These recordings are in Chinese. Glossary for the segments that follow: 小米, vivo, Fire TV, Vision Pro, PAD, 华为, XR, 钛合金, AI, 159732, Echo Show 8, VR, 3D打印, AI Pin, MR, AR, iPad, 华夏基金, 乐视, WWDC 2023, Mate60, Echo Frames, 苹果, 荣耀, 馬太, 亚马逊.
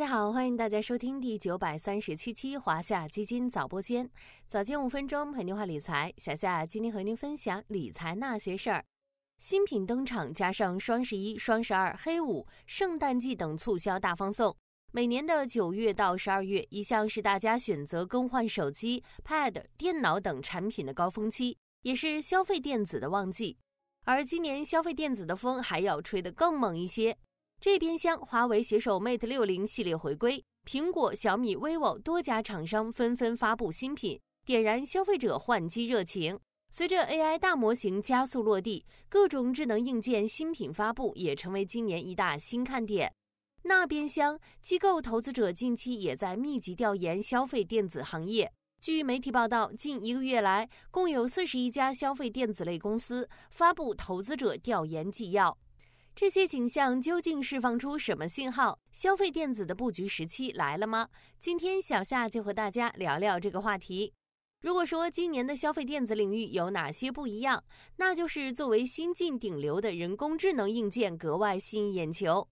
家好，欢迎大家收听第937期华夏基金早播间，早间5分钟陪您话理财。小夏今天和您分享理财那些事儿。新品登场，加上双11、双12、黑五、圣诞季等促销大放送。每年的9月到12月，一向是大家选择更换手机、PAD、电脑等产品的高峰期，也是消费电子的旺季。而今年消费电子的风还要吹得更猛一些。这边厢，华为携手 Mate60 系列回归，苹果、小米、vivo 多家厂商纷纷发布新品，点燃消费者换机热情。随着 AI 大模型加速落地，各种智能硬件新品发布也成为今年一大新看点。那边厢，机构投资者近期也在密集调研消费电子行业。据媒体报道，近1个月来，共有41家消费电子类公司发布投资者调研纪要。这些景象究竟释放出什么信号？消费电子的布局时期来了吗？今天小夏就和大家聊聊这个话题。如果说今年的消费电子领域有哪些不一样，那就是作为新晋顶流的人工智能硬件格外吸引眼球。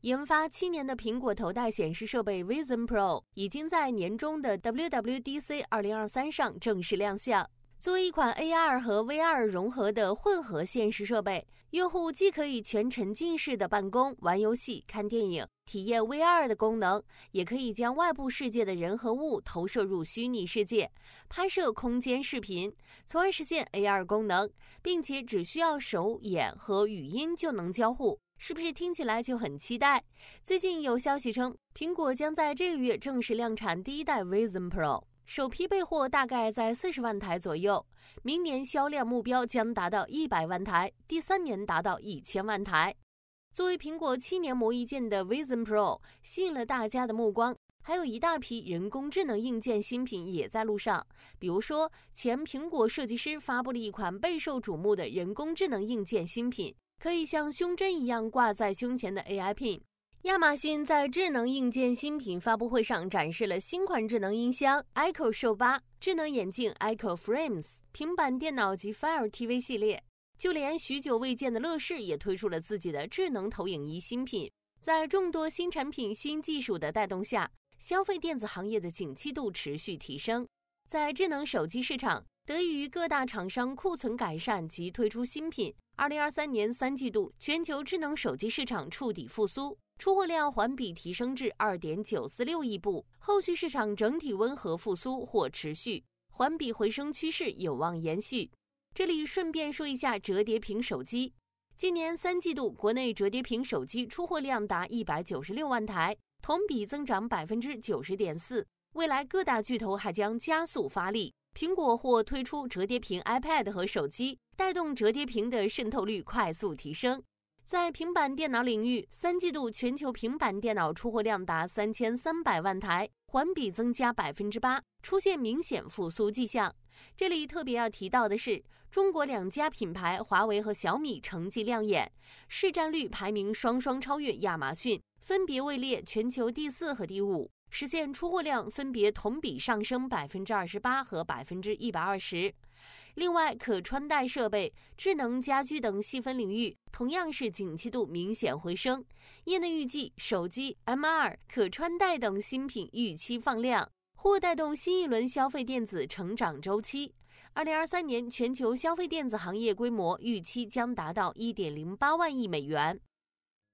研发7年的苹果头戴显示设备 Vision Pro 已经在年中的 WWDC 2023上正式亮相。作为一款 AR 和 VR 融合的混合现实设备，用户既可以全沉浸式的办公、玩游戏、看电影，体验 VR 的功能，也可以将外部世界的人和物投射入虚拟世界，拍摄空间视频，从而实现 AR 功能，并且只需要手、眼和语音就能交互。是不是听起来就很期待？最近有消息称，苹果将在这个月正式量产第一代 Vision Pro，首批备货大概在40万台左右，明年销量目标将达到100万台，第3年达到1000万台。作为苹果7年磨一剑的 Vision Pro 吸引了大家的目光，还有一大批人工智能硬件新品也在路上。比如说，前苹果设计师发布了一款备受瞩目的人工智能硬件新品，可以像胸针一样挂在胸前的 AI Pin。亚马逊在智能硬件新品发布会上展示了新款智能音箱 Echo Show 8、智能眼镜 Echo Frames、平板电脑及 Fire TV 系列。就连许久未见的乐视也推出了自己的智能投影仪新品。在众多新产品、新技术的带动下，消费电子行业的景气度持续提升。在智能手机市场，得益于各大厂商库存改善及推出新品，2023年3季度全球智能手机市场触底复苏。出货量环比提升至 2.946 亿部，后续市场整体温和复苏或持续，环比回升趋势有望延续。这里顺便说一下折叠屏手机，今年3季度国内折叠屏手机出货量达196万台，同比增长 90.4%， 未来各大巨头还将加速发力，苹果或推出折叠屏 iPad 和手机，带动折叠屏的渗透率快速提升。在平板电脑领域，3季度全球平板电脑出货量达3300万台，环比增加 8%， 出现明显复苏迹象。这里特别要提到的是，中国2家品牌华为和小米成绩亮眼，市占率排名双双超越亚马逊，分别位列全球第4和第5，实现出货量分别同比上升 28% 和 120%。另外，可穿戴设备、智能家居等细分领域同样是景气度明显回升。业内预计，手机、MR、可穿戴等新品预期放量，或带动新一轮消费电子成长周期。2023年全球消费电子行业规模预期将达到 1.08 万亿美元。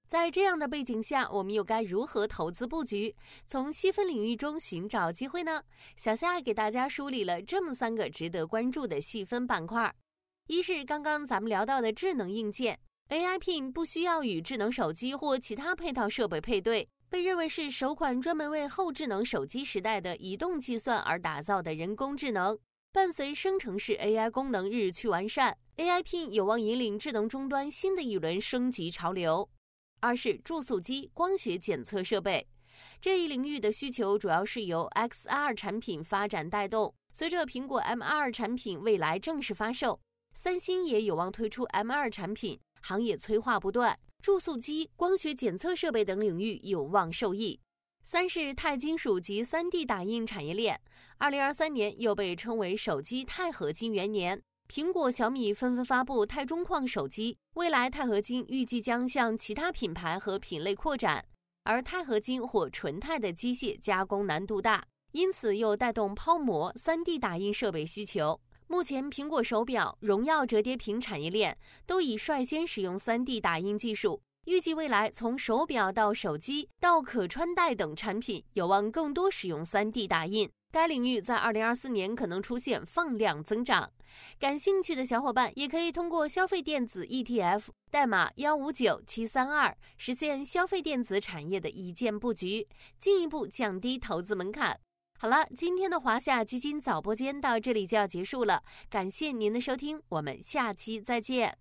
在这样的背景下，我们又该如何投资布局，从细分领域中寻找机会呢？小夏给大家梳理了这么3个值得关注的细分板块。一是刚刚咱们聊到的智能硬件， AI Pin 不需要与智能手机或其他配套设备配对，被认为是首款专门为后智能手机时代的移动计算而打造的人工智能。伴随生成式 AI 功能日趋完善， AI Pin 有望引领智能终端新的一轮升级潮流。二是注塑机、光学检测设备，这一领域的需求主要是由 XR 产品发展带动。随着苹果 MR 产品未来正式发售，三星也有望推出 MR 产品，行业催化不断，注塑机、光学检测设备等领域有望受益。三是钛金属及 3D 打印产业链，2023年又被称为手机钛合金元年。苹果、小米纷纷发布钛中框手机，未来钛合金预计将向其他品牌和品类扩展。而钛合金或纯钛的机械加工难度大，因此又带动抛模 3D 打印设备需求。目前苹果手表、荣耀折叠屏产业链都已率先使用 3D 打印技术，预计未来从手表到手机到可穿戴等产品有望更多使用 3D 打印，该领域在2024年可能出现放量增长。感兴趣的小伙伴也可以通过消费电子 ETF 代码159732实现消费电子产业的一键布局，进一步降低投资门槛。好了，今天的华夏基金早播间到这里就要结束了，感谢您的收听，我们下期再见。